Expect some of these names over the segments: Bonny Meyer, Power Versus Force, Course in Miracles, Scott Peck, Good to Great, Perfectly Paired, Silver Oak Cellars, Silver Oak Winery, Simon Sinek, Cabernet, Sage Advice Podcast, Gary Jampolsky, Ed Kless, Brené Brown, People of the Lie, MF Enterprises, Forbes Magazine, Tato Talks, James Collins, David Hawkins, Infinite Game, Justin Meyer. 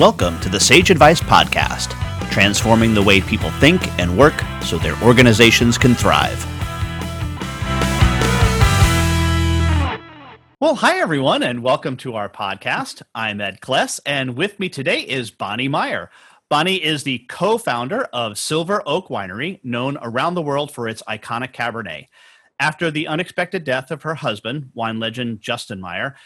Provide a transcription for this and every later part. Welcome to the Sage Advice Podcast, transforming the way people think and work so their organizations can thrive. Well, hi, everyone, and welcome to our podcast. I'm Ed Kless, and with me today is Bonny Meyer. Bonny is the co-founder of Silver Oak Winery, known around the world for its iconic Cabernet. After the unexpected death of her husband, wine legend Justin Meyer,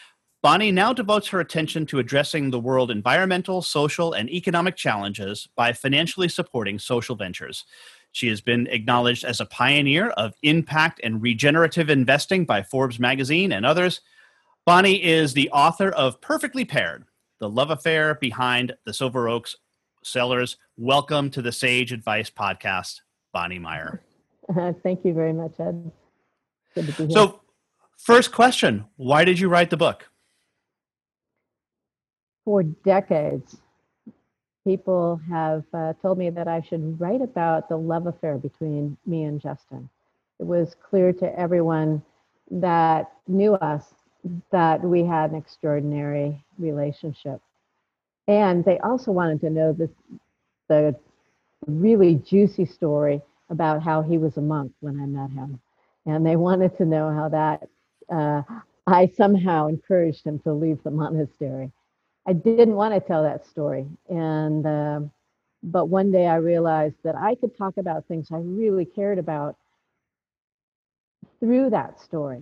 Bonny now devotes her attention to addressing the world's environmental, social, and economic challenges by financially supporting social ventures. She has been acknowledged as a pioneer of impact and regenerative investing by Forbes Magazine and others. Bonny is the author of Perfectly Paired, The Love Affair Behind the Silver Oak Cellars. Welcome to the Sage Advice Podcast, Bonny Meyer. Thank you very much, Ed. Good to be here. So, first question, why did you write the book? For decades, people have told me that I should write about the love affair between me and Justin. It was clear to everyone that knew us that we had an extraordinary relationship. And they also wanted to know the really juicy story about how he was a monk when I met him. And they wanted to know how that I somehow encouraged him to leave the monastery. I didn't want to tell that story, and but one day I realized that I could talk about things I really cared about through that story.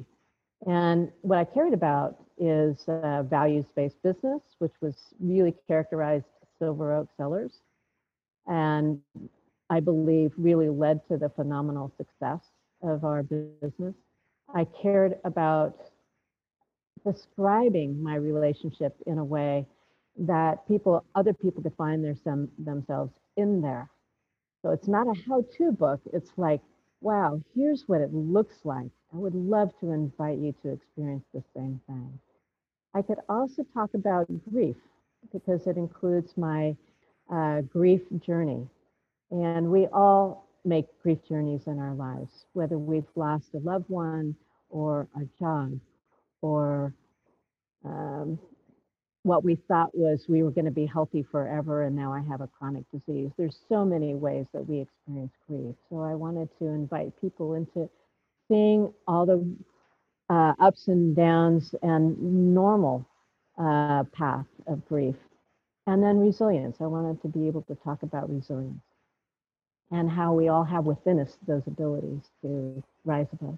And what I cared about is values-based business, which was really characterized Silver Oak Cellars, and I believe really led to the phenomenal success of our business. I cared about describing my relationship in a way that other people could find themselves in there. So it's not a how-to book. It's like, wow, here's what it looks like. I would love to invite you to experience the same thing. I could also talk about grief because it includes my grief journey. And we all make grief journeys in our lives, whether we've lost a loved one or a job, or what we thought was we were going to be healthy forever, and now I have a chronic disease. There's so many ways that we experience grief. So I wanted to invite people into seeing all the ups and downs and normal path of grief. And then resilience. I wanted to be able to talk about resilience and how we all have within us those abilities to rise above.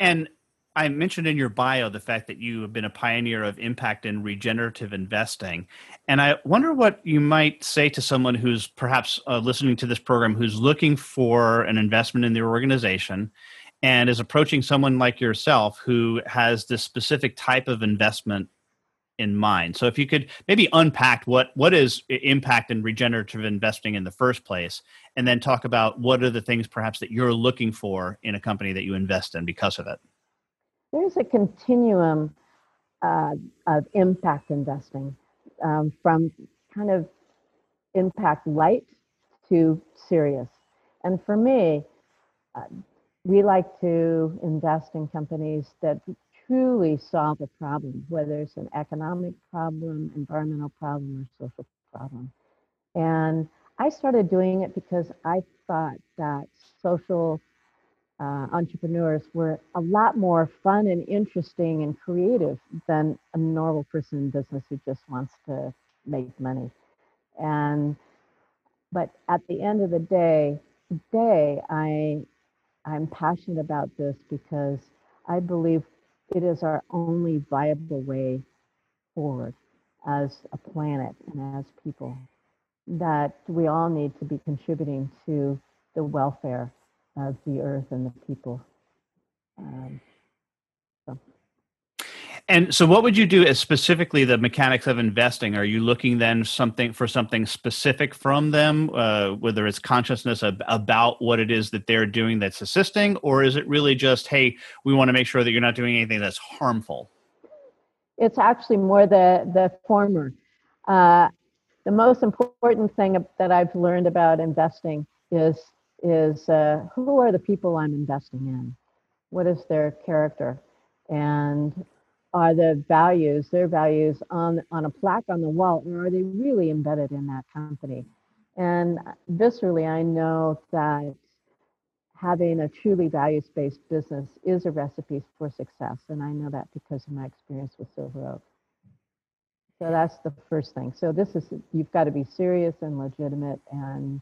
And I mentioned in your bio the fact that you have been a pioneer of impact and regenerative investing. And I wonder what you might say to someone who's perhaps listening to this program, who's looking for an investment in their organization and is approaching someone like yourself who has this specific type of investment in mind. So if you could maybe unpack what is impact and regenerative investing in the first place, and then talk about what are the things perhaps that you're looking for in a company that you invest in because of it. There's a continuum of impact investing from kind of impact light to serious. And for me, we like to invest in companies that truly solve a problem, whether it's an economic problem, environmental problem, or social problem. And I started doing it because I thought that social entrepreneurs were a lot more fun and interesting and creative than a normal person in business who just wants to make money. But at the end of the day, today I'm passionate about this because I believe it is our only viable way forward as a planet and as people, that we all need to be contributing to the welfare of the earth and the people. And so what would you do as specifically the mechanics of investing? Are you looking then for something specific from them, whether it's consciousness about what it is that they're doing that's assisting, or is it really just, hey, we want to make sure that you're not doing anything that's harmful? It's actually more the former. The most important thing that I've learned about investing is who are the people I'm investing in? What is their character? And are the values, their values on a plaque on the wall, or are they really embedded in that company? And viscerally, I know that having a truly values-based business is a recipe for success. And I know that because of my experience with Silver Oak. So that's the first thing. So this is, you've got to be serious and legitimate, and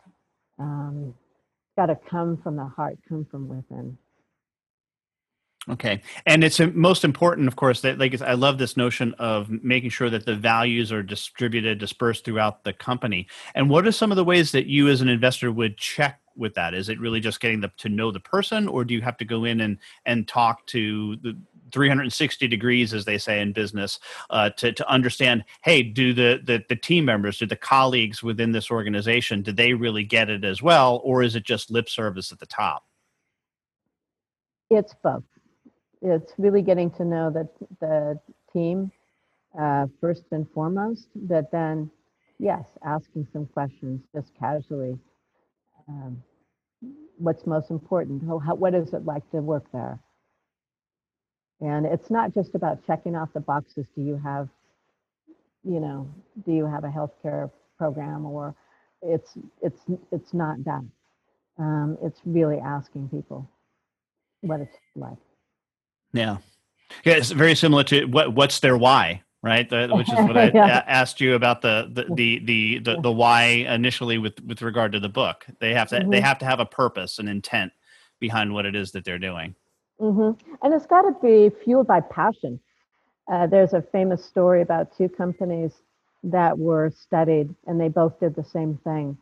got to come from the heart, come from within. Okay. And it's most important, of course, that, like, I love this notion of making sure that the values are distributed, dispersed throughout the company. And what are some of the ways that you as an investor would check with that? Is it really just getting to know the person, or do you have to go in and talk to the 360 degrees, as they say in business, to understand, hey, do the team members, do the colleagues within this organization, do they really get it as well? Or is it just lip service at the top? It's both. It's really getting to know the team first and foremost, but then, yes, asking some questions just casually. What's most important? What is it like to work there? And it's not just about checking off the boxes. Do you have a healthcare program? Or it's not that. It's really asking people what it's like. Yeah. Yeah, it's very similar to what's their why, right? Which is what I asked you about the why initially with regard to the book. They have to have a purpose, an intent behind what it is that they're doing. Mm-hmm. And it's got to be fueled by passion. There's a famous story about two companies that were studied, and they both did the same thing.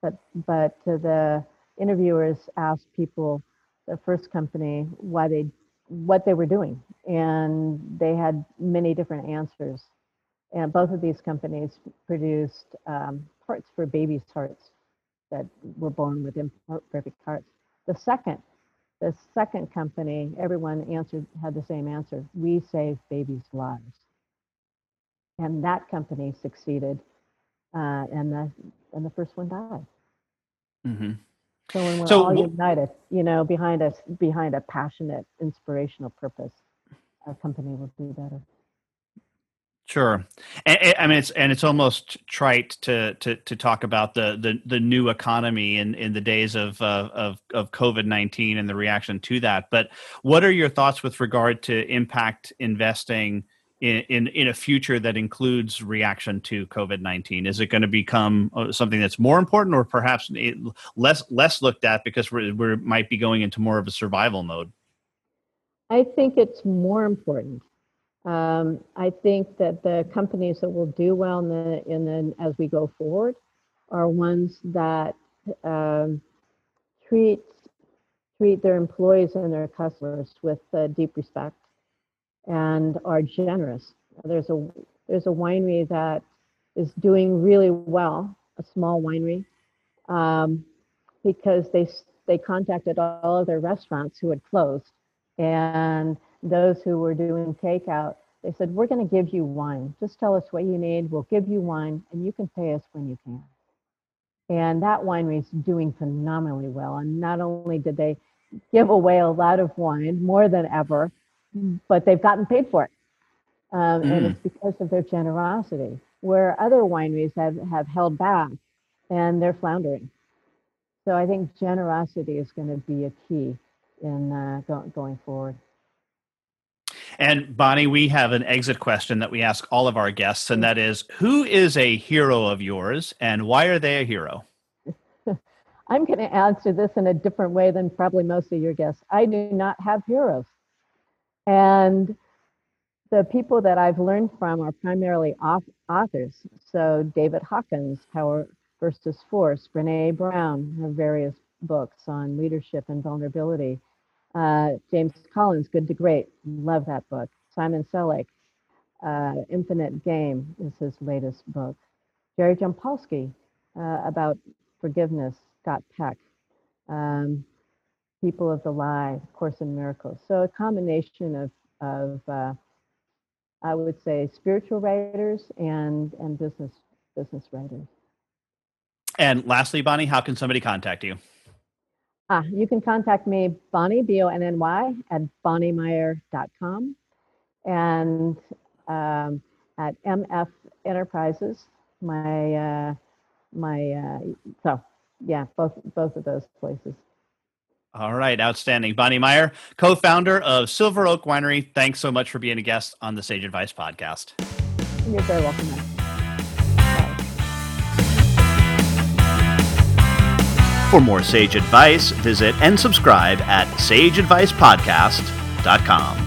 But the interviewers asked people, the first company, what they were doing, and they had many different answers. And both of these companies produced parts for babies' hearts that were born with imperfect hearts. The second company, everyone had the same answer: we save babies' lives. And that company succeeded, and the first one died. Mm-hmm. So when we're all united, behind a passionate, inspirational purpose, our company will do better. Sure. It's almost trite to talk about the new economy in the days of COVID-19 and the reaction to that. But what are your thoughts with regard to impact investing in a future that includes reaction to COVID-19? Is it going to become something that's more important, or perhaps less looked at because we might be going into more of a survival mode? I think it's more important. I think that the companies that will do well as we go forward are ones that treat their employees and their customers with deep respect, and are generous. There's a winery that is doing really well, a small winery, because they contacted all of their restaurants who had closed, and those who were doing takeout, they said, we're going to give you wine. Just tell us what you need. We'll give you wine, and you can pay us when you can. And that winery is doing phenomenally well. And not only did they give away a lot of wine, more than ever, but they've gotten paid for it. And it's because of their generosity, where other wineries have held back and they're floundering. So I think generosity is going to be a key in going forward. And Bonny, we have an exit question that we ask all of our guests, and that is, who is a hero of yours and why are they a hero? I'm going to answer this in a different way than probably most of your guests. I do not have heroes. And the people that I've learned from are primarily authors. So David Hawkins, Power Versus Force, Brené Brown, her various books on leadership and vulnerability. James Collins, Good to Great, love that book. Simon Sinek, Infinite Game is his latest book. Gary Jampolsky, about forgiveness, Scott Peck. People of the Lie, Course in Miracles. So a combination of I would say, spiritual writers and business writers. And lastly, Bonny, how can somebody contact you? You can contact me, Bonny, Bonny@BonnyMeyer.com. and at MF Enterprises, both of those places. All right. Outstanding. Bonny Meyer, co-founder of Silver Oak Winery. Thanks so much for being a guest on the Sage Advice Podcast. You're very welcome. For more Sage Advice, visit and subscribe at sageadvicepodcast.com.